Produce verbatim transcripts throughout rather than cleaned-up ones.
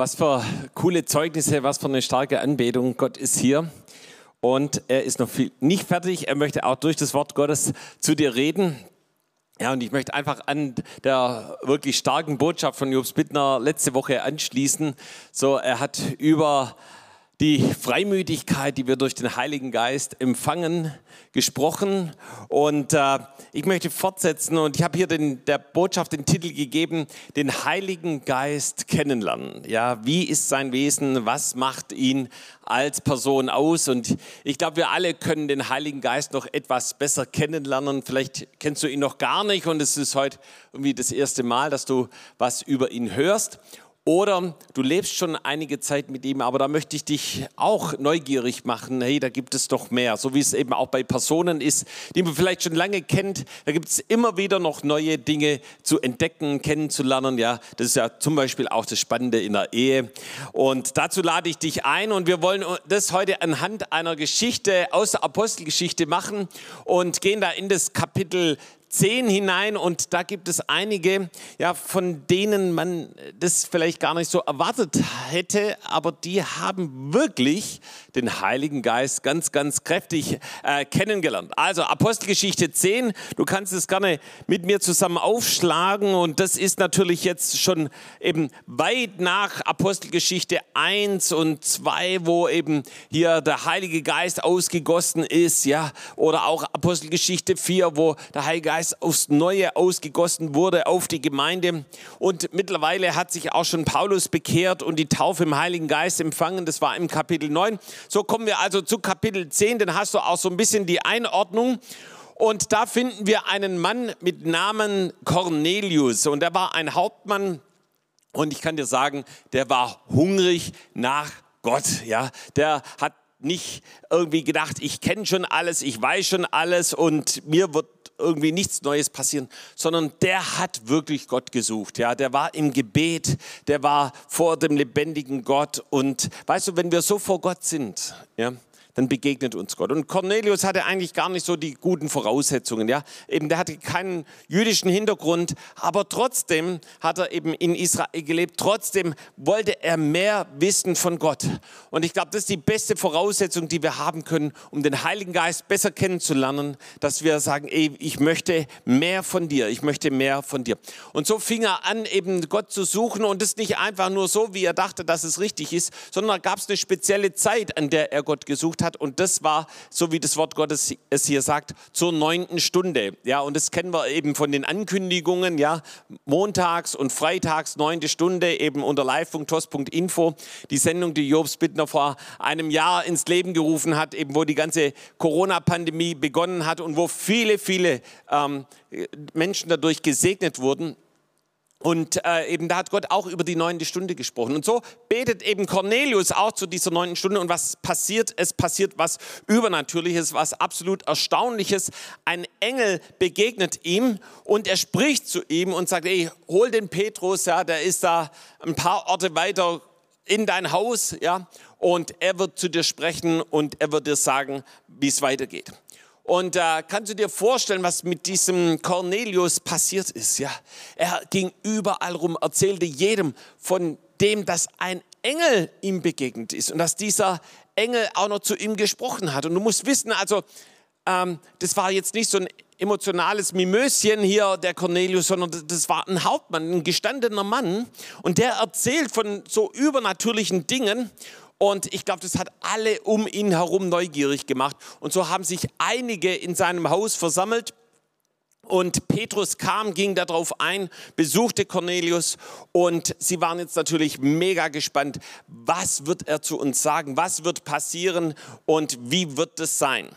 was für coole Zeugnisse, was für eine starke Anbetung. Gott ist hier und er ist noch viel nicht fertig. Er möchte auch durch das Wort Gottes zu dir reden. Ja, und ich möchte einfach an der wirklich starken Botschaft von Jobst Bittner letzte Woche anschließen. So, er hat über die Freimütigkeit, die wir durch den Heiligen Geist empfangen, gesprochen. Und äh, ich möchte fortsetzen und ich habe hier den, der Botschaft den Titel gegeben, den Heiligen Geist kennenlernen. Ja, wie ist sein Wesen, was macht ihn als Person aus? Und ich glaube, wir alle können den Heiligen Geist noch etwas besser kennenlernen. Vielleicht kennst du ihn noch gar nicht und es ist heute irgendwie das erste Mal, dass du was über ihn hörst. Oder du lebst schon einige Zeit mit ihm, aber da möchte ich dich auch neugierig machen. Hey, da gibt es doch mehr. So wie es eben auch bei Personen ist, die man vielleicht schon lange kennt. Da gibt es immer wieder noch neue Dinge zu entdecken, kennenzulernen. Ja, das ist ja zum Beispiel auch das Spannende in der Ehe. Und dazu lade ich dich ein. Und wir wollen das heute anhand einer Geschichte aus der Apostelgeschichte machen und gehen da in das Kapitel zehn hinein, und da gibt es einige, ja, von denen man das vielleicht gar nicht so erwartet hätte, aber die haben wirklich den Heiligen Geist ganz, ganz kräftig äh, kennengelernt. Also Apostelgeschichte zehn, du kannst es gerne mit mir zusammen aufschlagen, und das ist natürlich jetzt schon eben weit nach Apostelgeschichte eins und zwei, wo eben hier der Heilige Geist ausgegossen ist, ja, oder auch Apostelgeschichte vier, wo der Heilige Geist aufs Neue ausgegossen wurde auf die Gemeinde, und mittlerweile hat sich auch schon Paulus bekehrt und die Taufe im Heiligen Geist empfangen. Das war im Kapitel neun. So kommen wir also zu Kapitel zehn, dann hast du auch so ein bisschen die Einordnung, und da finden wir einen Mann mit Namen Cornelius, und er war ein Hauptmann, und ich kann dir sagen, der war hungrig nach Gott. Ja, der hat nicht irgendwie gedacht, ich kenne schon alles, ich weiß schon alles und mir wird irgendwie nichts Neues passieren, sondern der hat wirklich Gott gesucht. Ja, der war im Gebet, der war vor dem lebendigen Gott, und weißt du, wenn wir so vor Gott sind, ja, dann begegnet uns Gott. Und Cornelius hatte eigentlich gar nicht so die guten Voraussetzungen. Ja, eben, der hatte keinen jüdischen Hintergrund, aber trotzdem hat er eben in Israel gelebt. Trotzdem wollte er mehr wissen von Gott. Und ich glaube, das ist die beste Voraussetzung, die wir haben können, um den Heiligen Geist besser kennenzulernen, dass wir sagen, ey, ich möchte mehr von dir, ich möchte mehr von dir. Und so fing er an, eben Gott zu suchen, und das nicht einfach nur so, wie er dachte, dass es richtig ist, sondern da gab es eine spezielle Zeit, an der er Gott gesucht hat, und das war, so wie das Wort Gottes es hier sagt, zur neunten Stunde. Ja, und das kennen wir eben von den Ankündigungen, ja, montags und freitags, neunte Stunde, eben unter live punkt tost punkt info, die Sendung, die Jobst Bittner vor einem Jahr ins Leben gerufen hat, eben wo die ganze Corona-Pandemie begonnen hat und wo viele, viele ähm, Menschen dadurch gesegnet wurden. Und äh, eben da hat Gott auch über die neunte Stunde gesprochen. Und so betet eben Cornelius auch zu dieser neunten Stunde. Und was passiert? Es passiert was Übernatürliches, was absolut Erstaunliches. Ein Engel begegnet ihm und er spricht zu ihm und sagt, ey, hol den Petrus, ja, der ist da ein paar Orte weiter in dein Haus, ja, und er wird zu dir sprechen und er wird dir sagen, wie es weitergeht. Und äh, kannst du dir vorstellen, was mit diesem Cornelius passiert ist? Ja, er ging überall rum, erzählte jedem von dem, dass ein Engel ihm begegnet ist und dass dieser Engel auch noch zu ihm gesprochen hat. Und du musst wissen, also ähm, das war jetzt nicht so ein emotionales Mimöschen hier, der Cornelius, sondern das war ein Hauptmann, ein gestandener Mann, und der erzählt von so übernatürlichen Dingen. Und ich glaube, das hat alle um ihn herum neugierig gemacht. Und so haben sich einige in seinem Haus versammelt. Und Petrus kam, ging darauf ein, besuchte Cornelius. Und sie waren jetzt natürlich mega gespannt, was wird er zu uns sagen? Was wird passieren? Und wie wird es sein?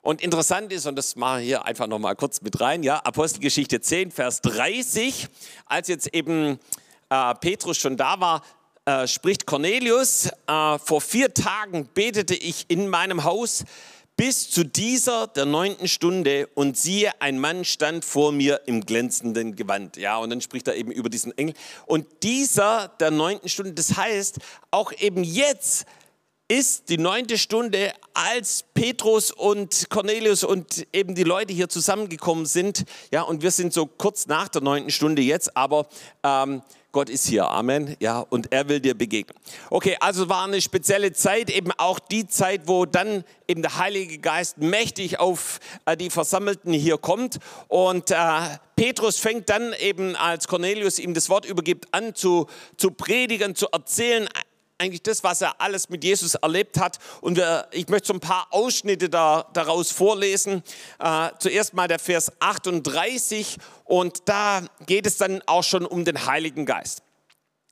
Und interessant ist, und das mache ich hier einfach nochmal kurz mit rein, ja, Apostelgeschichte zehn, Vers dreißig. Als jetzt eben äh, Petrus schon da war, Äh, spricht Cornelius, äh, vor vier Tagen betete ich in meinem Haus bis zu dieser der neunten Stunde, und siehe, ein Mann stand vor mir im glänzenden Gewand. Ja, und dann spricht er eben über diesen Engel. Und dieser der neunten Stunde, das heißt, auch eben jetzt ist die neunte Stunde, als Petrus und Cornelius und eben die Leute hier zusammengekommen sind. Ja, und wir sind so kurz nach der neunten Stunde jetzt, aber Ähm, Gott ist hier, Amen, ja, und er will dir begegnen. Okay, also war eine spezielle Zeit, eben auch die Zeit, wo dann eben der Heilige Geist mächtig auf äh, die Versammelten hier kommt. Und äh, Petrus fängt dann eben, als Cornelius ihm das Wort übergibt, an zu, zu predigen, zu erzählen, eigentlich das, was er alles mit Jesus erlebt hat. Und wir, ich möchte so ein paar Ausschnitte da, daraus vorlesen. Äh, zuerst mal der Vers achtunddreißig, und da geht es dann auch schon um den Heiligen Geist.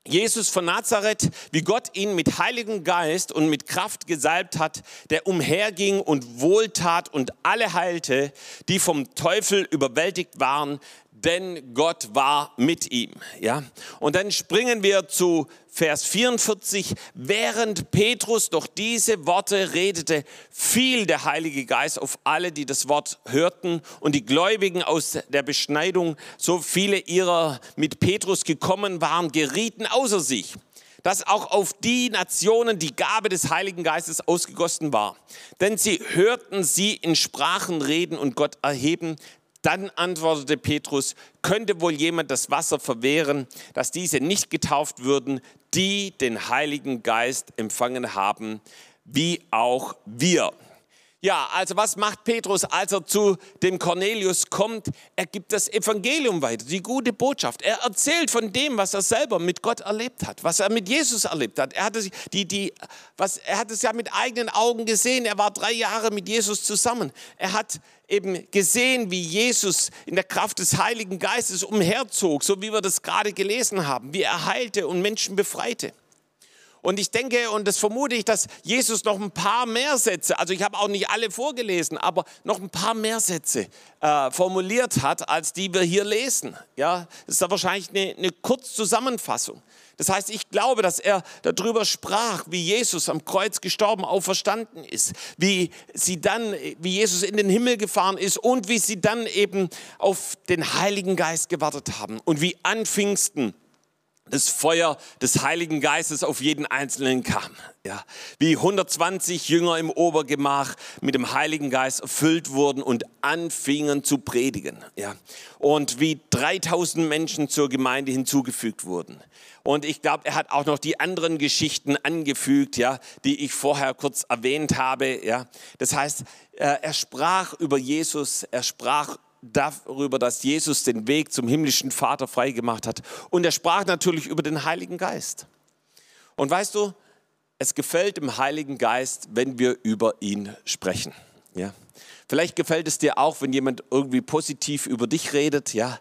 Jesus von Nazareth, wie Gott ihn mit Heiligem Geist und mit Kraft gesalbt hat, der umherging und wohltat und alle heilte, die vom Teufel überwältigt waren, denn Gott war mit ihm. Ja? Und dann springen wir zu Vers vierundvierzig. Während Petrus durch diese Worte redete, fiel der Heilige Geist auf alle, die das Wort hörten, und die Gläubigen aus der Beschneidung, so viele ihrer mit Petrus gekommen waren, gerieten außer sich, dass auch auf die Nationen die Gabe des Heiligen Geistes ausgegossen war. Denn sie hörten sie in Sprachen reden und Gott erheben. Dann antwortete Petrus, könnte wohl jemand das Wasser verwehren, dass diese nicht getauft würden, die den Heiligen Geist empfangen haben, wie auch wir. Ja, also was macht Petrus, als er zu dem Cornelius kommt? Er gibt das Evangelium weiter, die gute Botschaft. Er erzählt von dem, was er selber mit Gott erlebt hat, was er mit Jesus erlebt hat. Er hat es, die, die, was, er hat es ja mit eigenen Augen gesehen. Er war drei Jahre mit Jesus zusammen. Er hat eben gesehen, wie Jesus in der Kraft des Heiligen Geistes umherzog, so wie wir das gerade gelesen haben, wie er heilte und Menschen befreite. Und ich denke, und das vermute ich, dass Jesus noch ein paar mehr Sätze, also ich habe auch nicht alle vorgelesen, aber noch ein paar mehr Sätze äh, formuliert hat, als die wir hier lesen. Ja, das ist ja wahrscheinlich eine, eine Kurzzusammenfassung. Das heißt, ich glaube, dass er darüber sprach, wie Jesus am Kreuz gestorben, auferstanden ist, wie sie dann, wie Jesus in den Himmel gefahren ist und wie sie dann eben auf den Heiligen Geist gewartet haben und wie an Pfingsten das Feuer des Heiligen Geistes auf jeden Einzelnen kam. Ja, wie hundertzwanzig Jünger im Obergemach mit dem Heiligen Geist erfüllt wurden und anfingen zu predigen. Ja, und wie dreitausend Menschen zur Gemeinde hinzugefügt wurden. Und ich glaube, er hat auch noch die anderen Geschichten angefügt, ja, die ich vorher kurz erwähnt habe. Ja, das heißt, er sprach über Jesus, er sprach über darüber, dass Jesus den Weg zum himmlischen Vater freigemacht hat. Und er sprach natürlich über den Heiligen Geist. Und weißt du, es gefällt dem Heiligen Geist, wenn wir über ihn sprechen. Ja. Vielleicht gefällt es dir auch, wenn jemand irgendwie positiv über dich redet. Ja.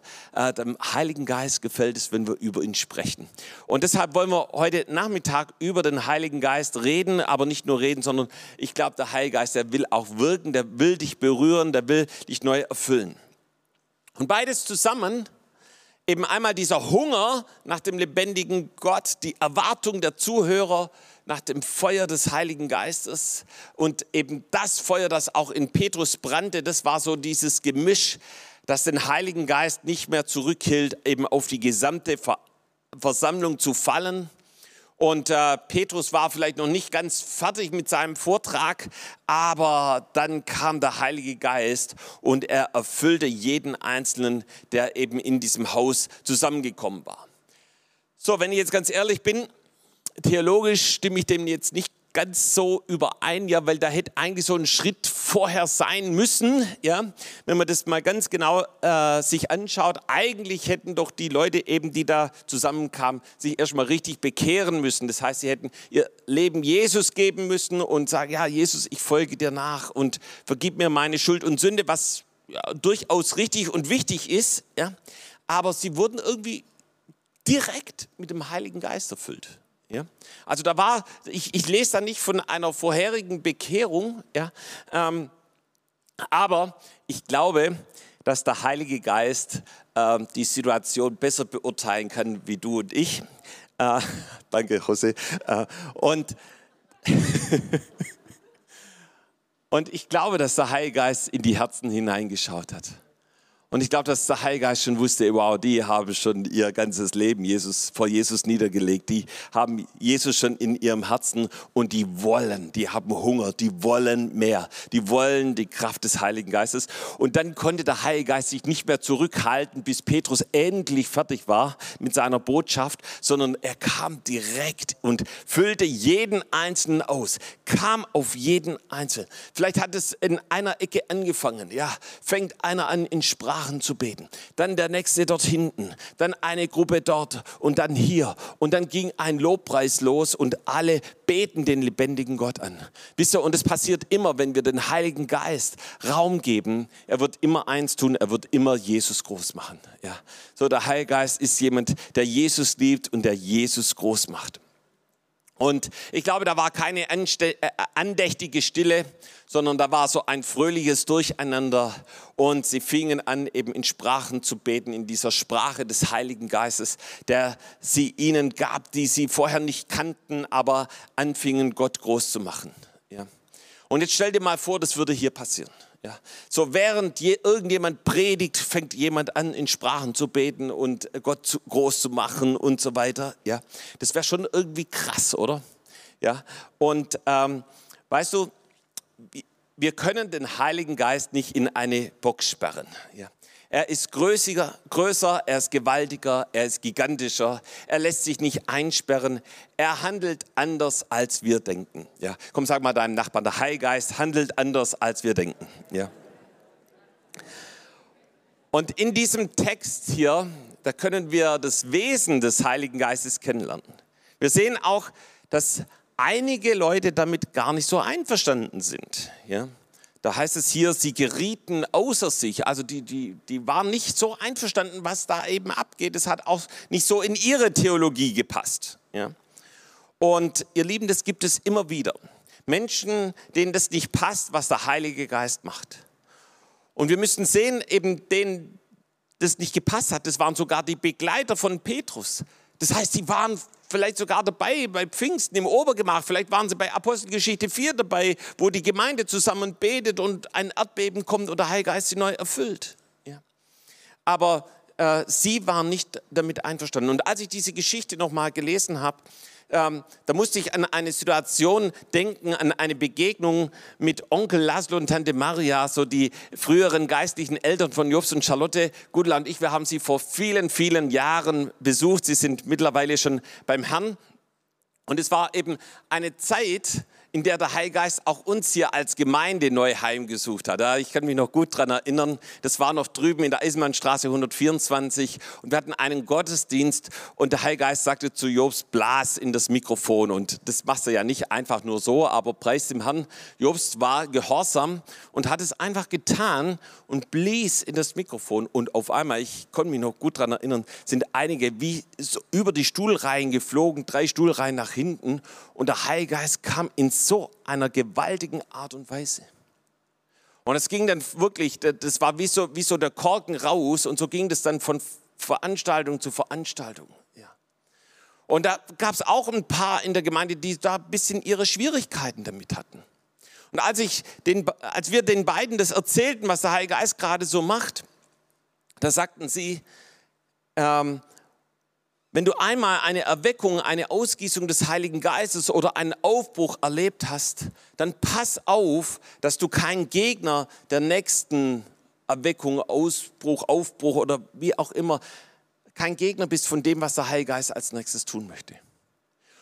Dem Heiligen Geist gefällt es, wenn wir über ihn sprechen. Und deshalb wollen wir heute Nachmittag über den Heiligen Geist reden, aber nicht nur reden, sondern ich glaube, der Heilige Geist, der will auch wirken, der will dich berühren, der will dich neu erfüllen. Und beides zusammen, eben einmal dieser Hunger nach dem lebendigen Gott, die Erwartung der Zuhörer nach dem Feuer des Heiligen Geistes und eben das Feuer, das auch in Petrus brannte, das war so dieses Gemisch, das den Heiligen Geist nicht mehr zurückhielt, eben auf die gesamte Versammlung zu fallen. Und äh, Petrus war vielleicht noch nicht ganz fertig mit seinem Vortrag, aber dann kam der Heilige Geist und er erfüllte jeden Einzelnen, der eben in diesem Haus zusammengekommen war. So, wenn ich jetzt ganz ehrlich bin, theologisch stimme ich dem jetzt nicht ganz so überein, ja, weil da hätte eigentlich so ein Schritt vorher sein müssen, ja, wenn man das mal ganz genau äh, sich anschaut. Eigentlich hätten doch die Leute eben, die da zusammenkamen, sich erstmal richtig bekehren müssen. Das heißt, sie hätten ihr Leben Jesus geben müssen und sagen, ja, Jesus, ich folge dir nach und vergib mir meine Schuld und Sünde, was ja, durchaus richtig und wichtig ist, ja, aber sie wurden irgendwie direkt mit dem Heiligen Geist erfüllt. Ja, also da war, ich, ich lese da nicht von einer vorherigen Bekehrung, ja, ähm, aber ich glaube, dass der Heilige Geist äh, die Situation besser beurteilen kann wie du und ich. Äh, danke, José. Äh, und, und ich glaube, dass der Heilige Geist in die Herzen hineingeschaut hat. Und ich glaube, dass der Heilige Geist schon wusste, wow, die haben schon ihr ganzes Leben Jesus, vor Jesus niedergelegt. Die haben Jesus schon in ihrem Herzen und die wollen, die haben Hunger, die wollen mehr. Die wollen die Kraft des Heiligen Geistes. Und dann konnte der Heilige Geist sich nicht mehr zurückhalten, bis Petrus endlich fertig war mit seiner Botschaft, sondern er kam direkt und füllte jeden Einzelnen aus. Kam auf jeden Einzelnen. Vielleicht hat es in einer Ecke angefangen. Ja, fängt einer an in Sprache zu beten, dann der nächste dort hinten, dann eine Gruppe dort und dann hier und dann ging ein Lobpreis los und alle beten den lebendigen Gott an. Wisst ihr, und es passiert immer, wenn wir den Heiligen Geist Raum geben, er wird immer eins tun, er wird immer Jesus groß machen. Ja. So, der Heilige Geist ist jemand, der Jesus liebt und der Jesus groß macht. Und ich glaube, da war keine Anste- äh, andächtige Stille, sondern da war so ein fröhliches Durcheinander und sie fingen an, eben in Sprachen zu beten, in dieser Sprache des Heiligen Geistes, der sie ihnen gab, die sie vorher nicht kannten, aber anfingen, Gott groß zu machen. Ja. Und jetzt stell dir mal vor, das würde hier passieren. Ja. So während je, irgendjemand predigt, fängt jemand an, in Sprachen zu beten und Gott zu, groß zu machen und so weiter. Ja. Das wäre schon irgendwie krass, oder? Ja. Und ähm, weißt du, wir können den Heiligen Geist nicht in eine Box sperren. Ja. Er ist größiger, größer, er ist gewaltiger, er ist gigantischer. Er lässt sich nicht einsperren. Er handelt anders, als wir denken. Ja. Komm, sag mal deinem Nachbarn, der Heilige Geist handelt anders, als wir denken. Ja. Und in diesem Text hier, da können wir das Wesen des Heiligen Geistes kennenlernen. Wir sehen auch, dass einige Leute damit gar nicht so einverstanden sind. Ja. Da heißt es hier, sie gerieten außer sich. Also die, die, die waren nicht so einverstanden, was da eben abgeht. Es hat auch nicht so in ihre Theologie gepasst. Ja. Und ihr Lieben, das gibt es immer wieder. Menschen, denen das nicht passt, was der Heilige Geist macht. Und wir müssen sehen, eben denen das nicht gepasst hat, das waren sogar die Begleiter von Petrus. Das heißt, sie waren vielleicht sogar dabei bei Pfingsten im Obergemach, vielleicht waren sie bei Apostelgeschichte vier dabei, wo die Gemeinde zusammen betet und ein Erdbeben kommt und der Heilige Geist sie neu erfüllt. Ja. Aber äh, sie waren nicht damit einverstanden. Und als ich diese Geschichte nochmal gelesen habe, ähm, da musste ich an eine Situation denken, an eine Begegnung mit Onkel Laszlo und Tante Maria, so die früheren geistlichen Eltern von Jobst und Charlotte Gudler und ich. Wir haben sie vor vielen, vielen Jahren besucht. Sie sind mittlerweile schon beim Herrn. Und es war eben eine Zeit, in der der Heilige Geist auch uns hier als Gemeinde neu heimgesucht hat. Ich kann mich noch gut daran erinnern, das war noch drüben in der Eisenmannstraße hundertvierundzwanzig und wir hatten einen Gottesdienst und der Heilige Geist sagte zu Jobst, blas in das Mikrofon, und das machst du ja nicht einfach nur so, aber preis dem Herrn, Jobst war gehorsam und hat es einfach getan und blies in das Mikrofon und auf einmal, ich konnte mich noch gut daran erinnern, sind einige wie so über die Stuhlreihen geflogen, drei Stuhlreihen nach hinten und der Heilige Geist kam ins so einer gewaltigen Art und Weise. Und es ging dann wirklich, das war wie so, wie so der Korken raus und so ging das dann von Veranstaltung zu Veranstaltung. Ja. Und da gab es auch ein paar in der Gemeinde, die da ein bisschen ihre Schwierigkeiten damit hatten. Und als, ich den, als wir den beiden das erzählten, was der Heilige Geist gerade so macht, da sagten sie, ähm, wenn du einmal eine Erweckung, eine Ausgießung des Heiligen Geistes oder einen Aufbruch erlebt hast, dann pass auf, dass du kein Gegner der nächsten Erweckung, Ausbruch, Aufbruch oder wie auch immer, kein Gegner bist von dem, was der Heilige Geist als nächstes tun möchte.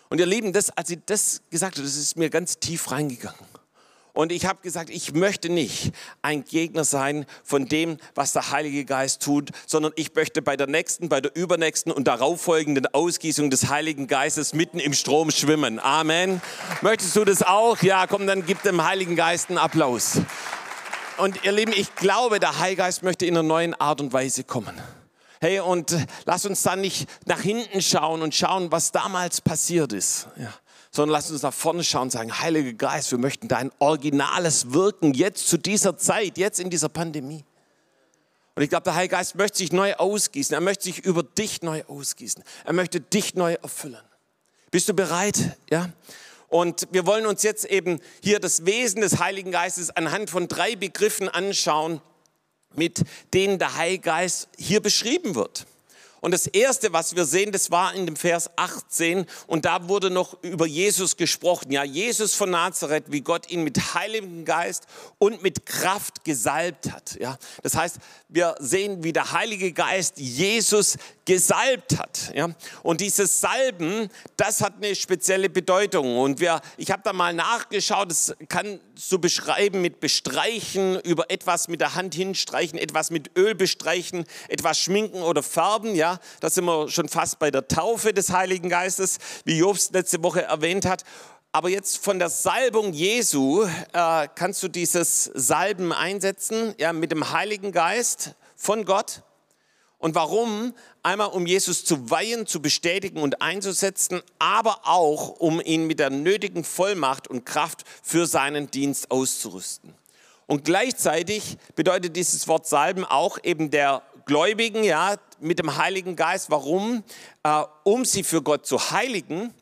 Und ihr Lieben, das, als sie das gesagt hat, das ist mir ganz tief reingegangen. Und ich habe gesagt, ich möchte nicht ein Gegner sein von dem, was der Heilige Geist tut, sondern ich möchte bei der nächsten, bei der übernächsten und darauffolgenden Ausgießung des Heiligen Geistes mitten im Strom schwimmen. Amen. Möchtest du das auch? Ja, komm, dann gib dem Heiligen Geist einen Applaus. Und ihr Lieben, ich glaube, der Heilige Geist möchte in einer neuen Art und Weise kommen. Hey, und lass uns dann nicht nach hinten schauen und schauen, was damals passiert ist. Ja. Sondern lass uns nach vorne schauen und sagen, Heiliger Geist, wir möchten dein originales Wirken jetzt zu dieser Zeit, jetzt in dieser Pandemie. Und ich glaube, der Heilige Geist möchte sich neu ausgießen. Er möchte sich über dich neu ausgießen. Er möchte dich neu erfüllen. Bist du bereit? Ja. Und wir wollen uns jetzt eben hier das Wesen des Heiligen Geistes anhand von drei Begriffen anschauen, mit denen der Heilige Geist hier beschrieben wird. Und das Erste, was wir sehen, das war in dem Vers achtzehn und da wurde noch über Jesus gesprochen. Ja, Jesus von Nazareth, wie Gott ihn mit Heiligem Geist und mit Kraft gesalbt hat. Ja, das heißt, wir sehen, wie der Heilige Geist Jesus gesalbt hat. Ja, und dieses Salben, das hat eine spezielle Bedeutung. Und wir, ich habe da mal nachgeschaut, das kann so beschreiben mit Bestreichen, über etwas mit der Hand hinstreichen, etwas mit Öl bestreichen, etwas schminken oder färben. Ja, da sind wir schon fast bei der Taufe des Heiligen Geistes, wie Jobst letzte Woche erwähnt hat. Aber jetzt von der Salbung Jesu äh, kannst du dieses Salben einsetzen, ja, mit dem Heiligen Geist von Gott. Und warum? Einmal, um Jesus zu weihen, zu bestätigen und einzusetzen, aber auch, um ihn mit der nötigen Vollmacht und Kraft für seinen Dienst auszurüsten. Und gleichzeitig bedeutet dieses Wort Salben auch eben der Gläubigen, ja, mit dem Heiligen Geist. Warum? Äh, um sie für Gott zu heiligen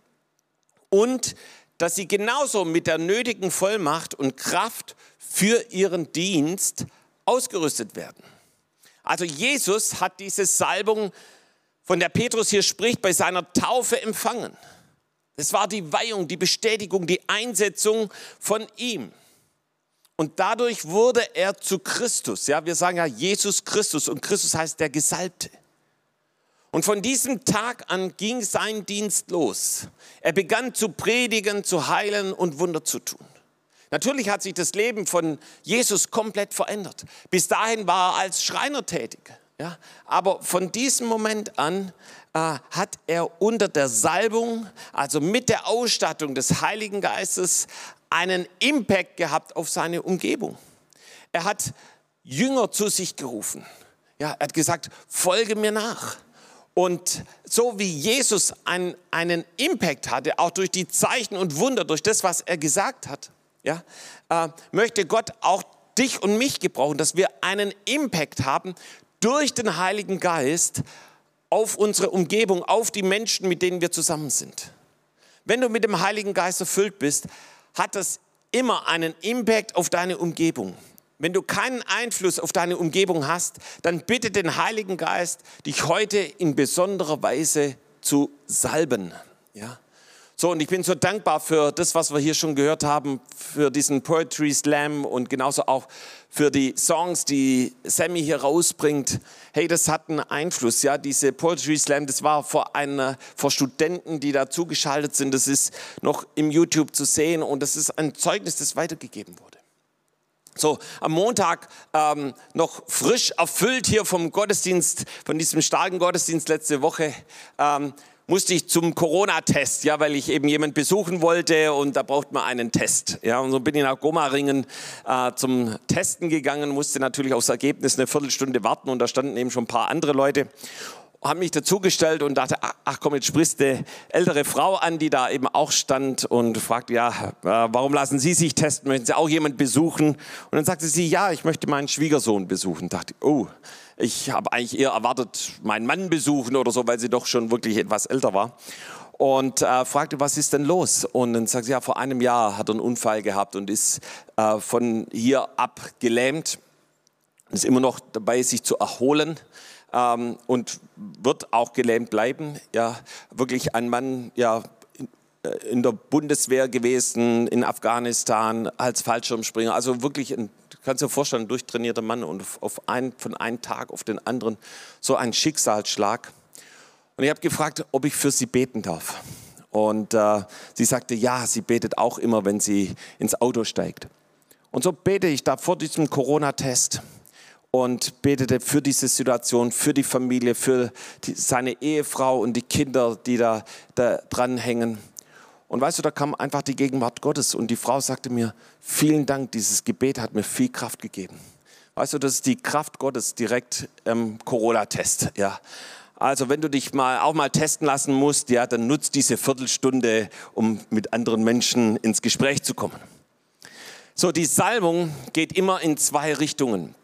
und dass sie genauso mit der nötigen Vollmacht und Kraft für ihren Dienst ausgerüstet werden. Also Jesus hat diese Salbung, von der Petrus hier spricht, bei seiner Taufe empfangen. Es war die Weihung, die Bestätigung, die Einsetzung von ihm. Und dadurch wurde er zu Christus. Ja, wir sagen ja Jesus Christus und Christus heißt der Gesalbte. Und von diesem Tag an ging sein Dienst los. Er begann zu predigen, zu heilen und Wunder zu tun. Natürlich hat sich das Leben von Jesus komplett verändert. Bis dahin war er als Schreiner tätig. Ja, aber von diesem Moment an äh, hat er unter der Salbung, also mit der Ausstattung des Heiligen Geistes, einen Impact gehabt auf seine Umgebung. Er hat Jünger zu sich gerufen. Ja, er hat gesagt, folge mir nach. Und so wie Jesus einen, einen Impact hatte, auch durch die Zeichen und Wunder, durch das, was er gesagt hat, ja, äh, möchte Gott auch dich und mich gebrauchen, dass wir einen Impact haben durch den Heiligen Geist auf unsere Umgebung, auf die Menschen, mit denen wir zusammen sind. Wenn du mit dem Heiligen Geist erfüllt bist, hat das immer einen Impact auf deine Umgebung. Wenn du keinen Einfluss auf deine Umgebung hast, dann bitte den Heiligen Geist, dich heute in besonderer Weise zu salben. Ja? So, und ich bin so dankbar für das, was wir hier schon gehört haben, für diesen Poetry Slam und genauso auch für die Songs, die Sammy hier rausbringt. Hey, das hat einen Einfluss. Ja, diese Poetry Slam, das war vor, einer, vor Studenten, die da zugeschaltet sind. Das ist noch im YouTube zu sehen und das ist ein Zeugnis, das weitergegeben wurde. So, am Montag ähm, noch frisch erfüllt hier vom Gottesdienst, von diesem starken Gottesdienst letzte Woche, ähm, musste ich zum Corona-Test, ja, weil ich eben jemanden besuchen wollte und da braucht man einen Test. Ja, und so bin ich nach Gomaringen äh, zum Testen gegangen, musste natürlich aufs Ergebnis eine Viertelstunde warten und da standen eben schon ein paar andere Leute. Haben mich dazugestellt und dachte, ach komm, jetzt sprichst du eine ältere Frau an, die da eben auch stand und fragte, ja, warum lassen Sie sich testen? Möchten Sie auch jemanden besuchen? Und dann sagte sie, ja, ich möchte meinen Schwiegersohn besuchen. Dachte, oh, ich habe eigentlich eher erwartet, meinen Mann besuchen oder so, weil sie doch schon wirklich etwas älter war. Und äh, fragte, was ist denn los? Und dann sagte sie, ja, vor einem Jahr hat er einen Unfall gehabt und ist äh, von hier ab gelähmt. Ist immer noch dabei, sich zu erholen. Ähm, und wird auch gelähmt bleiben, ja, wirklich ein Mann, ja, in, in der Bundeswehr gewesen, in Afghanistan, als Fallschirmspringer, also wirklich, ein, kannst du dir vorstellen, ein durchtrainierter Mann und auf ein, von einem Tag auf den anderen so ein Schicksalsschlag. Und ich habe gefragt, ob ich für sie beten darf und äh, sie sagte, ja, sie betet auch immer, wenn sie ins Auto steigt. Und so bete ich da vor diesem Corona-Test. Und betete für diese Situation, für die Familie, für die, seine Ehefrau und die Kinder, die da, da dranhängen. Und weißt du, da kam einfach die Gegenwart Gottes. Und die Frau sagte mir, vielen Dank, dieses Gebet hat mir viel Kraft gegeben. Weißt du, das ist die Kraft Gottes direkt im Corona-Test. Ja. Also wenn du dich mal auch mal testen lassen musst, ja, dann nutzt diese Viertelstunde, um mit anderen Menschen ins Gespräch zu kommen. So, die Salbung geht immer in zwei Richtungen.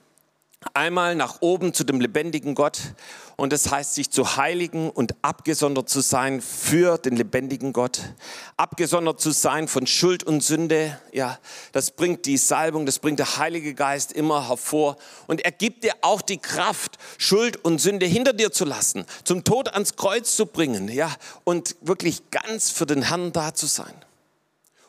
einmal nach oben zu dem lebendigen Gott. Und das heißt, sich zu heiligen und abgesondert zu sein für den lebendigen Gott. Abgesondert zu sein von Schuld und Sünde. Ja, das bringt die Salbung, das bringt der Heilige Geist immer hervor. Und er gibt dir auch die Kraft, Schuld und Sünde hinter dir zu lassen, zum Tod ans Kreuz zu bringen. Ja, und wirklich ganz für den Herrn da zu sein.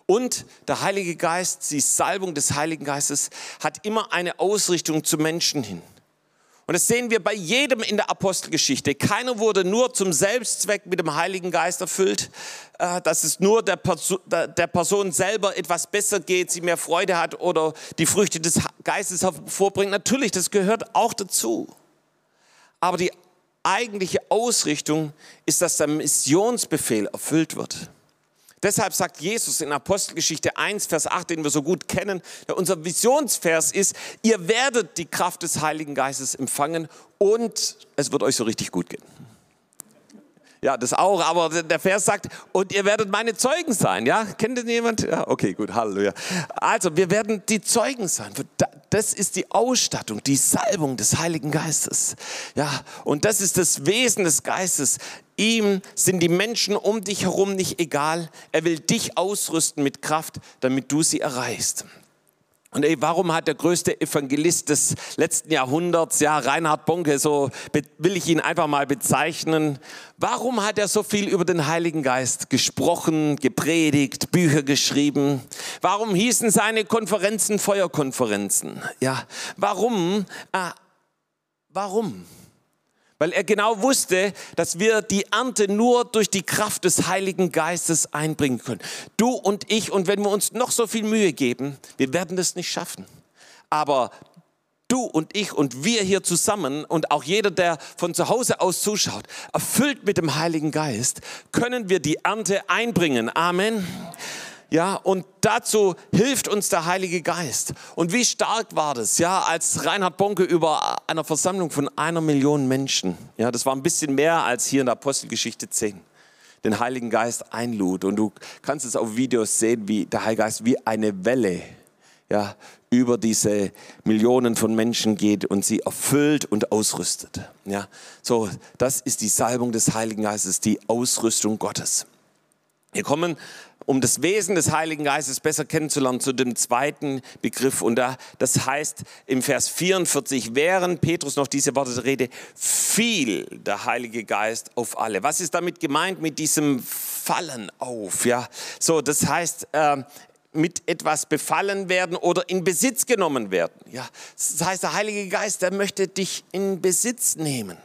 Und der Heilige Geist, die Salbung des Heiligen Geistes, hat immer eine Ausrichtung zu Menschen hin. Und das sehen wir bei jedem in der Apostelgeschichte. Keiner wurde nur zum Selbstzweck mit dem Heiligen Geist erfüllt, dass es nur der Person, der Person selber etwas besser geht, sie mehr Freude hat oder die Früchte des Geistes hervorbringt. Natürlich, das gehört auch dazu. Aber die eigentliche Ausrichtung ist, dass der Missionsbefehl erfüllt wird. Deshalb sagt Jesus in Apostelgeschichte eins, Vers acht, den wir so gut kennen, der unser Visionsvers ist, ihr werdet die Kraft des Heiligen Geistes empfangen und es wird euch so richtig gut gehen. Ja, das auch, aber der Vers sagt, und ihr werdet meine Zeugen sein. Ja, kennt denn jemand? Ja, okay, gut, Halleluja. Also, wir werden die Zeugen sein. Das ist die Ausstattung, die Salbung des Heiligen Geistes. Ja, und das ist das Wesen des Geistes. Ihm sind die Menschen um dich herum nicht egal. Er will dich ausrüsten mit Kraft, damit du sie erreichst. Und ey, warum hat der größte Evangelist des letzten Jahrhunderts, ja, Reinhard Bonke, so will ich ihn einfach mal bezeichnen, warum hat er so viel über den Heiligen Geist gesprochen, gepredigt, Bücher geschrieben? Warum hießen seine Konferenzen Feuerkonferenzen? Ja, warum? Äh, warum? Weil er genau wusste, dass wir die Ernte nur durch die Kraft des Heiligen Geistes einbringen können. Du und ich, und wenn wir uns noch so viel Mühe geben, wir werden das nicht schaffen. Aber du und ich und wir hier zusammen und auch jeder, der von zu Hause aus zuschaut, erfüllt mit dem Heiligen Geist, können wir die Ernte einbringen. Amen. Ja, und dazu hilft uns der Heilige Geist. Und wie stark war das, ja, als Reinhard Bonke über einer Versammlung von einer Million Menschen, ja, das war ein bisschen mehr als hier in der Apostelgeschichte zehn, den Heiligen Geist einlud. Und du kannst es auf Videos sehen, wie der Heilige Geist wie eine Welle, ja, über diese Millionen von Menschen geht und sie erfüllt und ausrüstet. Ja, so, das ist die Salbung des Heiligen Geistes, die Ausrüstung Gottes. Wir kommen, um das Wesen des Heiligen Geistes besser kennenzulernen, zu dem zweiten Begriff. Und da, das heißt im Vers vierundvierzig, während Petrus noch diese Worte redete, fiel der Heilige Geist auf alle. Was ist damit gemeint mit diesem Fallen auf? Ja, so, das heißt, äh, mit etwas befallen werden oder in Besitz genommen werden. Ja, das heißt, der Heilige Geist, der möchte dich in Besitz nehmen.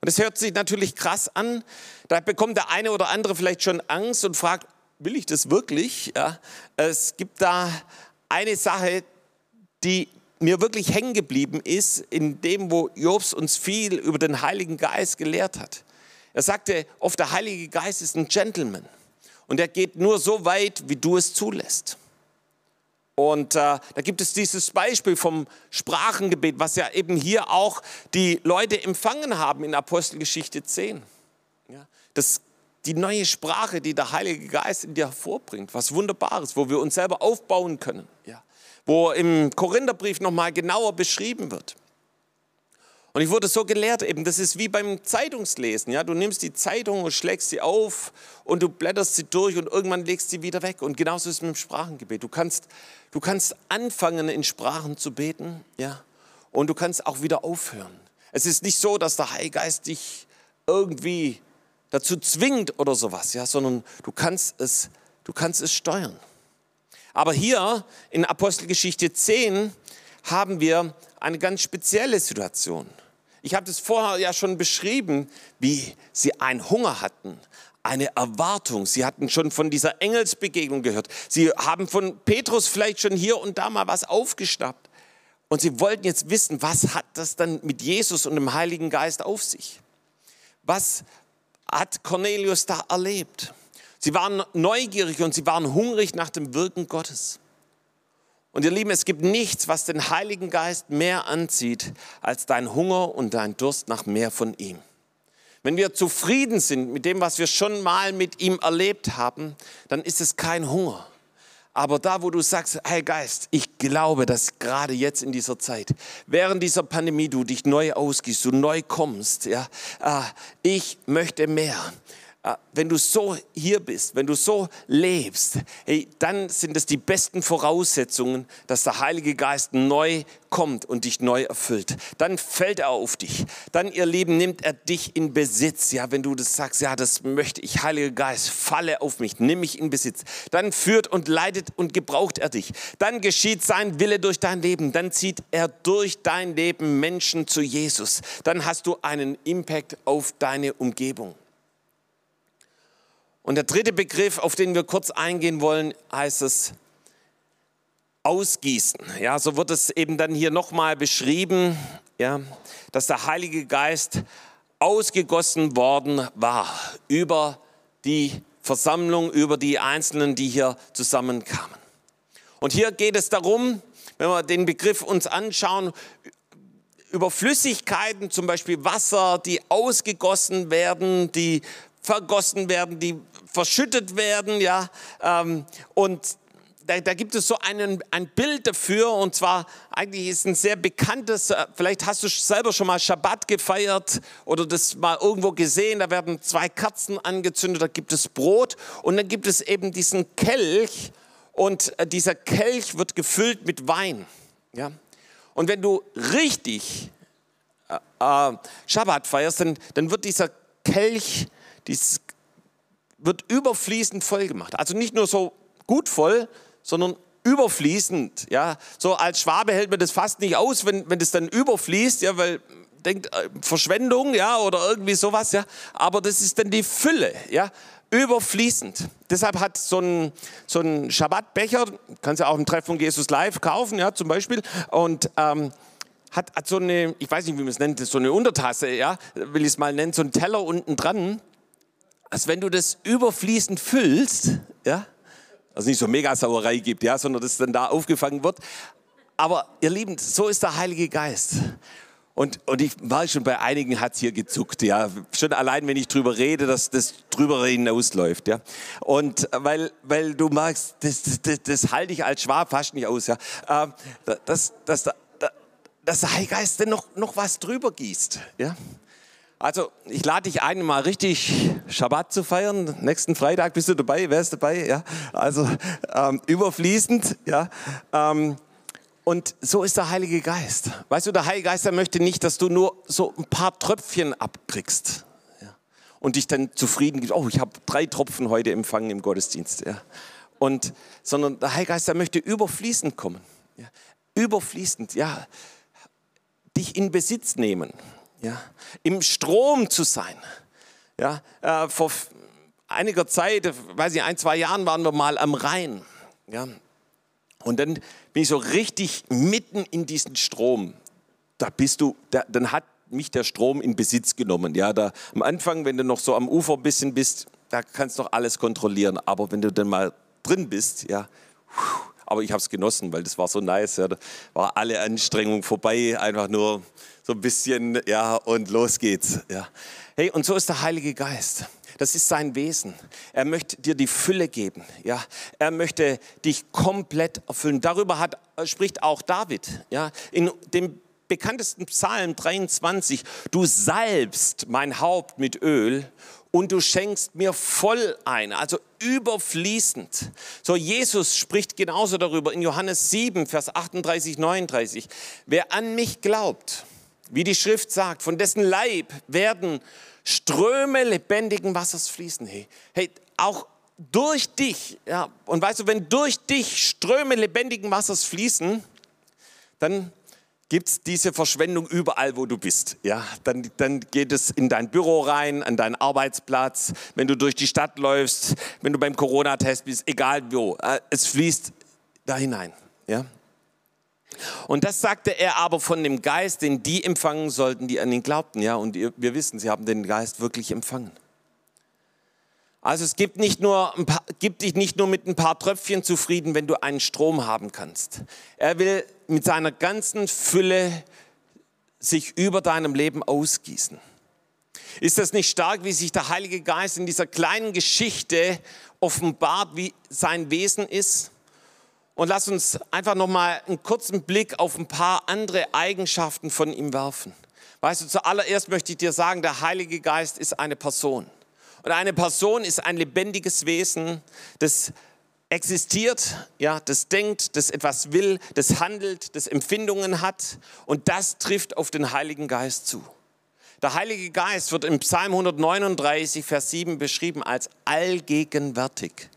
Und es hört sich natürlich krass an. Da bekommt der eine oder andere vielleicht schon Angst und fragt, will ich das wirklich? Ja, es gibt da eine Sache, die mir wirklich hängen geblieben ist, in dem, wo Jobst uns viel über den Heiligen Geist gelehrt hat. Er sagte oft, der Heilige Geist ist ein Gentleman und er geht nur so weit, wie du es zulässt. Und äh, da gibt es dieses Beispiel vom Sprachengebet, was ja eben hier auch die Leute empfangen haben in Apostelgeschichte zehn. Ja, das, die neue Sprache, die der Heilige Geist in dir hervorbringt, was Wunderbares, wo wir uns selber aufbauen können. Ja, wo im Korintherbrief nochmal genauer beschrieben wird. Und ich wurde so gelehrt, eben, das ist wie beim Zeitungslesen. Ja? Du nimmst die Zeitung und schlägst sie auf und du blätterst sie durch und irgendwann legst sie wieder weg. Und genauso ist es mit dem Sprachengebet. Du kannst, du kannst anfangen, in Sprachen zu beten, ja? Und du kannst auch wieder aufhören. Es ist nicht so, dass der Heilige Geist dich irgendwie dazu zwingt oder sowas, ja? Sondern du kannst es, du kannst es steuern. Aber hier in Apostelgeschichte zehn haben wir eine ganz spezielle Situation. Ich habe das vorher ja schon beschrieben, wie sie einen Hunger hatten, eine Erwartung. Sie hatten schon von dieser Engelsbegegnung gehört. Sie haben von Petrus vielleicht schon hier und da mal was aufgeschnappt. Und sie wollten jetzt wissen, was hat das dann mit Jesus und dem Heiligen Geist auf sich? Was hat Cornelius da erlebt? Sie waren neugierig und sie waren hungrig nach dem Wirken Gottes. Und ihr Lieben, es gibt nichts, was den Heiligen Geist mehr anzieht, als dein Hunger und dein Durst nach mehr von ihm. Wenn wir zufrieden sind mit dem, was wir schon mal mit ihm erlebt haben, dann ist es kein Hunger. Aber da, wo du sagst, hey Geist, ich glaube, dass gerade jetzt in dieser Zeit, während dieser Pandemie, du dich neu ausgibst, du neu kommst, ja, ah, ich möchte mehr. Ah, wenn du so hier bist, wenn du so lebst, hey, dann sind es die besten Voraussetzungen, dass der Heilige Geist neu kommt und dich neu erfüllt. Dann fällt er auf dich. Dann, ihr Lieben, nimmt er dich in Besitz. Ja, wenn du das sagst, ja, das möchte ich, Heiliger Geist, falle auf mich, nimm mich in Besitz. Dann führt und leitet und gebraucht er dich. Dann geschieht sein Wille durch dein Leben. Dann zieht er durch dein Leben Menschen zu Jesus. Dann hast du einen Impact auf deine Umgebung. Und der dritte Begriff, auf den wir kurz eingehen wollen, heißt es, ausgießen. Ja, so wird es eben dann hier nochmal beschrieben, ja, dass der Heilige Geist ausgegossen worden war über die Versammlung, über die Einzelnen, die hier zusammenkamen. Und hier geht es darum, wenn wir den Begriff uns anschauen, über Flüssigkeiten, zum Beispiel Wasser, die ausgegossen werden, die vergossen werden, die verschüttet werden, ja, ähm, und Da, da gibt es so einen, ein Bild dafür, und zwar eigentlich ist ein sehr bekanntes, vielleicht hast du selber schon mal Schabbat gefeiert oder das mal irgendwo gesehen, da werden zwei Kerzen angezündet, da gibt es Brot und dann gibt es eben diesen Kelch, und dieser Kelch wird gefüllt mit Wein. Ja? Und wenn du richtig äh, Schabbat feierst, dann, dann wird dieser Kelch, dieses, wird überfließend voll gemacht. Also nicht nur so gut voll, sondern überfließend, ja. So als Schwabe hält man das fast nicht aus, wenn, wenn das dann überfließt, ja, weil denkt Verschwendung, ja, oder irgendwie sowas, ja. Aber das ist dann die Fülle, ja, überfließend. Deshalb hat so ein, so ein Schabbatbecher, kannst ja auch im Treff von Jesus Live kaufen, ja, zum Beispiel, und ähm, hat, hat so eine, ich weiß nicht, wie man es nennt, so eine Untertasse, ja, will ich es mal nennen, so einen Teller unten dran. Als wenn du das überfließend füllst, ja, also nicht so Megasauerei gibt, ja, sondern dass dann da aufgefangen wird. Aber ihr Lieben, so ist der Heilige Geist. Und, und ich war schon bei einigen, hat es hier gezuckt, ja. Schon allein, wenn ich drüber rede, dass das drüber hinausläuft, ja. Und weil, weil du magst, das, das, das, das halte ich als Schwab fast nicht aus, ja. Dass, dass, dass, dass der Heilige Geist dann noch, noch was drüber gießt, ja. Also, ich lade dich ein, mal richtig Schabbat zu feiern. Nächsten Freitag bist du dabei, wer ist dabei? Ja, also ähm, überfließend. Ja, ähm, und so ist der Heilige Geist. Weißt du, der Heilige Geist, der möchte nicht, dass du nur so ein paar Tröpfchen abkriegst, ja, und dich dann zufrieden gibst. Oh, ich habe drei Tropfen heute empfangen im Gottesdienst. Ja. Und, sondern der Heilige Geist, der möchte überfließend kommen. Ja. Überfließend, ja, dich in Besitz nehmen. Ja, im Strom zu sein. Ja, äh, vor einiger Zeit, weiß ich, ein, zwei Jahren waren wir mal am Rhein. Ja, und dann bin ich so richtig mitten in diesen Strom. Da bist du, da, dann hat mich der Strom in Besitz genommen. Ja, da, am Anfang, wenn du noch so am Ufer ein bisschen bist, da kannst du noch alles kontrollieren. Aber wenn du dann mal drin bist, ja, pfuh, aber ich habe es genossen, weil das war so nice. Ja, da war alle Anstrengung vorbei, einfach nur so ein bisschen, ja, und los geht's. Ja. Hey, und so ist der Heilige Geist. Das ist sein Wesen. Er möchte dir die Fülle geben. Ja. Er möchte dich komplett erfüllen. Darüber hat, spricht auch David. Ja. In dem bekanntesten Psalm dreiundzwanzig. Du salbst mein Haupt mit Öl und du schenkst mir voll ein. Also überfließend. So, Jesus spricht genauso darüber in Johannes sieben, Vers achtunddreißig, neununddreißig. Wer an mich glaubt, wie die Schrift sagt, von dessen Leib werden Ströme lebendigen Wassers fließen. Hey, hey, auch durch dich. Ja. Und weißt du, wenn durch dich Ströme lebendigen Wassers fließen, dann gibt es diese Verschwendung überall, wo du bist. Ja, dann, dann geht es in dein Büro rein, an deinen Arbeitsplatz, wenn du durch die Stadt läufst, wenn du beim Corona-Test bist, egal wo. Es fließt da hinein. Ja. Und das sagte er aber von dem Geist, den die empfangen sollten, die an ihn glaubten. Ja, und wir wissen, sie haben den Geist wirklich empfangen. Also es gibt, nicht nur ein paar, gibt dich nicht nur mit ein paar Tröpfchen zufrieden, wenn du einen Strom haben kannst. Er will mit seiner ganzen Fülle sich über deinem Leben ausgießen. Ist das nicht stark, wie sich der Heilige Geist in dieser kleinen Geschichte offenbart, wie sein Wesen ist? Und lasst uns einfach nochmal einen kurzen Blick auf ein paar andere Eigenschaften von ihm werfen. Weißt du, zuallererst möchte ich dir sagen, der Heilige Geist ist eine Person. Und eine Person ist ein lebendiges Wesen, das existiert, ja, das denkt, das etwas will, das handelt, das Empfindungen hat. Und das trifft auf den Heiligen Geist zu. Der Heilige Geist wird im Psalm hundertneununddreißig, Vers sieben beschrieben als allgegenwärtig.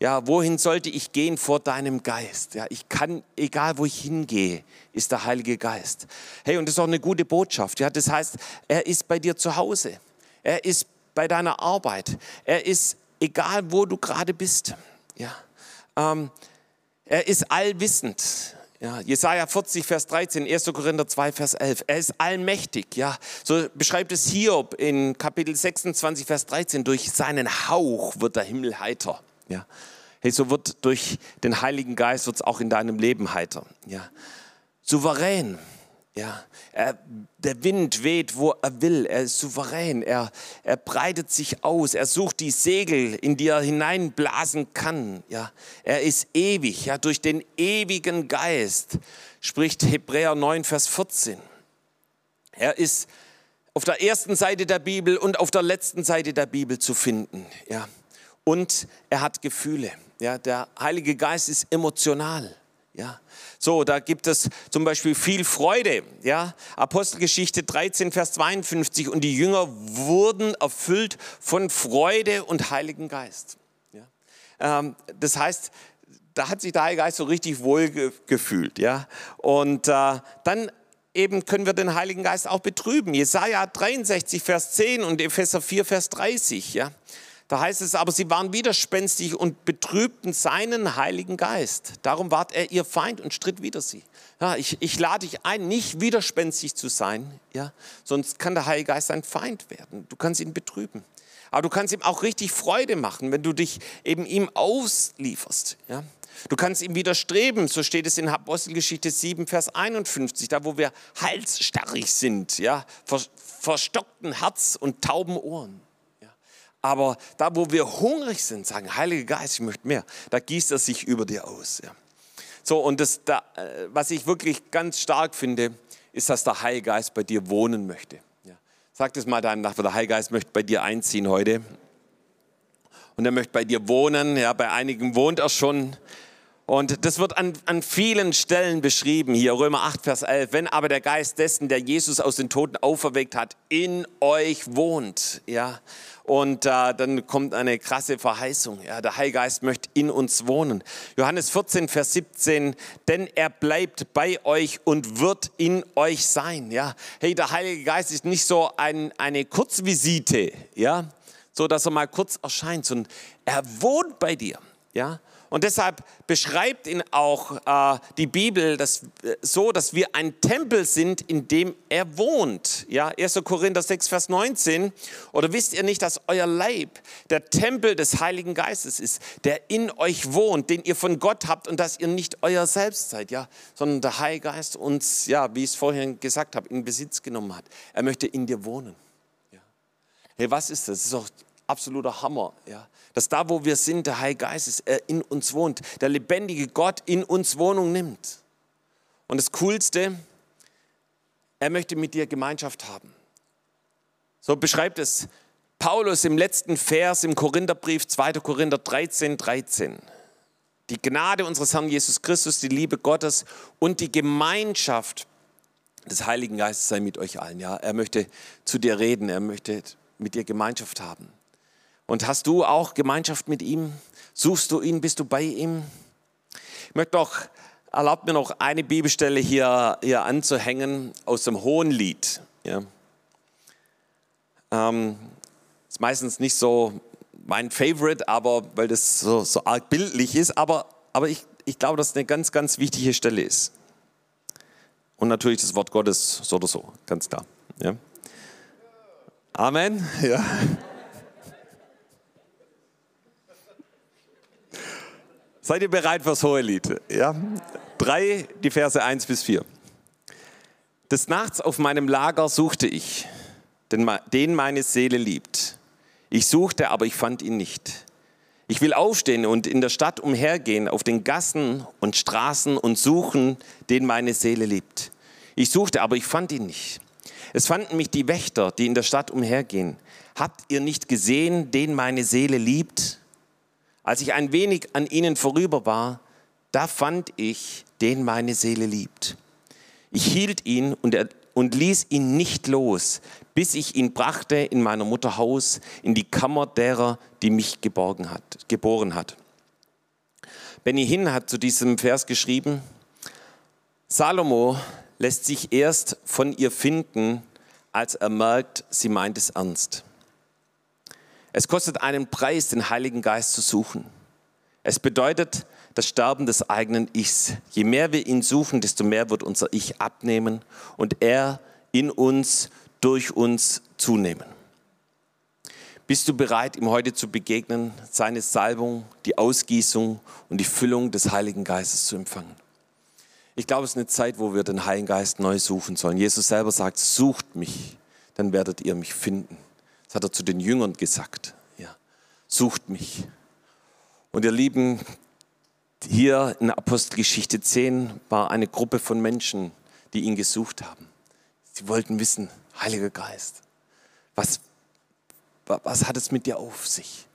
Ja, wohin sollte ich gehen vor deinem Geist? Ja, ich kann, egal wo ich hingehe, ist der Heilige Geist. Hey, und das ist auch eine gute Botschaft. Ja, das heißt, er ist bei dir zu Hause. Er ist bei deiner Arbeit. Er ist, egal wo du gerade bist. Ja, ähm, er ist allwissend. Ja, Jesaja vierzig, Vers dreizehn, erster Korinther zwei, Vers elf. Er ist allmächtig. Ja, so beschreibt es Hiob in Kapitel sechsundzwanzig, Vers dreizehn. Durch seinen Hauch wird der Himmel heiter. Ja. Hey, so wird durch den Heiligen Geist wird's auch in deinem Leben heiter. Ja. Souverän. Ja. Er, der Wind weht, wo er will. Er ist souverän. Er, er breitet sich aus. Er sucht die Segel, in die er hineinblasen kann. Ja. Er ist ewig. Ja. Durch den ewigen Geist spricht Hebräer neun, Vers vierzehn. Er ist auf der ersten Seite der Bibel und auf der letzten Seite der Bibel zu finden. Ja. Und er hat Gefühle. Ja, der Heilige Geist ist emotional. Ja, so, da gibt es zum Beispiel viel Freude. Ja, Apostelgeschichte dreizehn, Vers zweiundfünfzig. Und die Jünger wurden erfüllt von Freude und Heiligen Geist. Ja, ähm, das heißt, da hat sich der Heilige Geist so richtig wohl ge- gefühlt. Ja, und äh, dann eben können wir den Heiligen Geist auch betrüben. Jesaja dreiundsechzig, Vers zehn und Epheser vier, Vers dreißig. Ja. Da heißt es aber, sie waren widerspenstig und betrübten seinen Heiligen Geist. Darum ward er ihr Feind und stritt wider sie. Ja, ich, ich lade dich ein, nicht widerspenstig zu sein, ja? Sonst kann der Heilige Geist ein Feind werden. Du kannst ihn betrüben. Aber du kannst ihm auch richtig Freude machen, wenn du dich eben ihm auslieferst. Ja? Du kannst ihm widerstreben, so steht es in Apostelgeschichte sieben, Vers einundfünfzig, da wo wir halsstarrig sind, ja? Ver, verstockten Herz und tauben Ohren. Aber da, wo wir hungrig sind, sagen, Heiliger Geist, ich möchte mehr, da gießt er sich über dir aus. Ja. So, und das, da, was ich wirklich ganz stark finde, ist, dass der Heilige Geist bei dir wohnen möchte. Ja. Sag das mal deinem Nachbarn, der Heilige Geist möchte bei dir einziehen heute. Und er möchte bei dir wohnen, ja, bei einigen wohnt er schon. Und das wird an, an vielen Stellen beschrieben, hier Römer acht, Vers elf. Wenn aber der Geist dessen, der Jesus aus den Toten auferweckt hat, in euch wohnt, ja, und äh, dann kommt eine krasse Verheißung. Ja, der Heilige Geist möchte in uns wohnen. Johannes vierzehn, Vers siebzehn, denn er bleibt bei euch und wird in euch sein. Ja. Hey, der Heilige Geist ist nicht so ein, eine Kurzvisite, ja, so dass er mal kurz erscheint, sondern er wohnt bei dir. Ja. Und deshalb beschreibt ihn auch äh, die Bibel dass, äh, so, dass wir ein Tempel sind, in dem er wohnt. Ja, erster Korinther sechs, Vers neunzehn. Oder wisst ihr nicht, dass euer Leib der Tempel des Heiligen Geistes ist, der in euch wohnt, den ihr von Gott habt und dass ihr nicht euer selbst seid, ja, sondern der Heilige Geist uns, ja, wie ich es vorhin gesagt habe, in Besitz genommen hat. Er möchte in dir wohnen. Ja. Hey, was ist das? Das ist doch absoluter Hammer, ja. Dass da, wo wir sind, der Heilige Geist ist, er in uns wohnt. Der lebendige Gott in uns Wohnung nimmt. Und das Coolste, er möchte mit dir Gemeinschaft haben. So beschreibt es Paulus im letzten Vers im Korintherbrief, zweiter Korinther dreizehn, dreizehn. Die Gnade unseres Herrn Jesus Christus, die Liebe Gottes und die Gemeinschaft des Heiligen Geistes sei mit euch allen. Ja, er möchte zu dir reden, er möchte mit dir Gemeinschaft haben. Und hast du auch Gemeinschaft mit ihm? Suchst du ihn? Bist du bei ihm? Ich möchte noch, erlaubt mir noch eine Bibelstelle hier, hier anzuhängen aus dem Hohenlied. Ja. Ähm, ist meistens nicht so mein Favorite, aber weil das so, so arg bildlich ist. Aber, aber ich, ich glaube, dass es eine ganz, ganz wichtige Stelle ist. Und natürlich das Wort Gottes so oder so, ganz klar. Ja. Amen. Ja. Seid ihr bereit fürs Hohelied? Ja? drei, die Verse eins bis vier. Des Nachts auf meinem Lager suchte ich, den meine Seele liebt. Ich suchte, aber ich fand ihn nicht. Ich will aufstehen und in der Stadt umhergehen, auf den Gassen und Straßen und suchen, den meine Seele liebt. Ich suchte, aber ich fand ihn nicht. Es fanden mich die Wächter, die in der Stadt umhergehen. Habt ihr nicht gesehen, den meine Seele liebt? Als ich ein wenig an ihnen vorüber war, da fand ich, den meine Seele liebt. Ich hielt ihn und, er, und ließ ihn nicht los, bis ich ihn brachte in meiner Mutter Haus, in die Kammer derer, die mich geborgen hat, geboren hat. Benny Hinn hat zu diesem Vers geschrieben: Salomo lässt sich erst von ihr finden, als er merkt, sie meint es ernst. Es kostet einen Preis, den Heiligen Geist zu suchen. Es bedeutet das Sterben des eigenen Ichs. Je mehr wir ihn suchen, desto mehr wird unser Ich abnehmen und er in uns, durch uns zunehmen. Bist du bereit, ihm heute zu begegnen, seine Salbung, die Ausgießung und die Füllung des Heiligen Geistes zu empfangen? Ich glaube, es ist eine Zeit, wo wir den Heiligen Geist neu suchen sollen. Jesus selber sagt, sucht mich, dann werdet ihr mich finden. Das hat er zu den Jüngern gesagt. Ja. Sucht mich. Und ihr Lieben, hier in Apostelgeschichte zehn war eine Gruppe von Menschen, die ihn gesucht haben. Sie wollten wissen, Heiliger Geist, was, was hat es mit dir auf sich?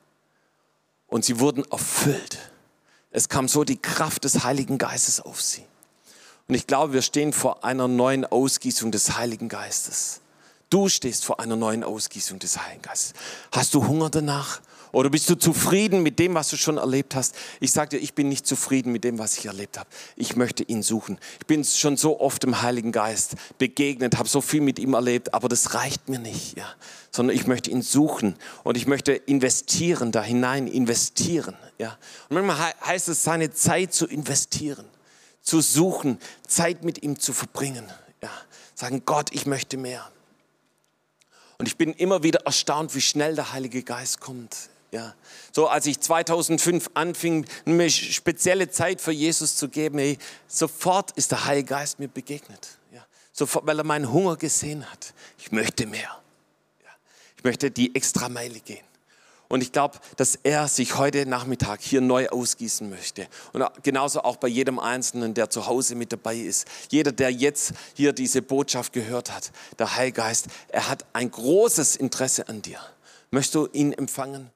Und sie wurden erfüllt. Es kam so die Kraft des Heiligen Geistes auf sie. Und ich glaube, wir stehen vor einer neuen Ausgießung des Heiligen Geistes. Du stehst vor einer neuen Ausgießung des Heiligen Geistes. Hast du Hunger danach? Oder bist du zufrieden mit dem, was du schon erlebt hast? Ich sage dir, ich bin nicht zufrieden mit dem, was ich erlebt habe. Ich möchte ihn suchen. Ich bin schon so oft dem Heiligen Geist begegnet, habe so viel mit ihm erlebt, aber das reicht mir nicht. Ja. Sondern ich möchte ihn suchen und ich möchte investieren, da hinein investieren. Ja. Und manchmal heißt es, seine Zeit zu investieren, zu suchen, Zeit mit ihm zu verbringen. Ja. Sagen, Gott, ich möchte mehr. Und ich bin immer wieder erstaunt, wie schnell der Heilige Geist kommt. Ja. So als ich zweitausendfünf anfing, eine spezielle Zeit für Jesus zu geben, hey, sofort ist der Heilige Geist mir begegnet. Ja. Sofort, weil er meinen Hunger gesehen hat. Ich möchte mehr. Ja. Ich möchte die extra Meile gehen. Und ich glaube, dass er sich heute Nachmittag hier neu ausgießen möchte. Und genauso auch bei jedem Einzelnen, der zu Hause mit dabei ist. Jeder, der jetzt hier diese Botschaft gehört hat, der Heilige Geist, er hat ein großes Interesse an dir. Möchtest du ihn empfangen?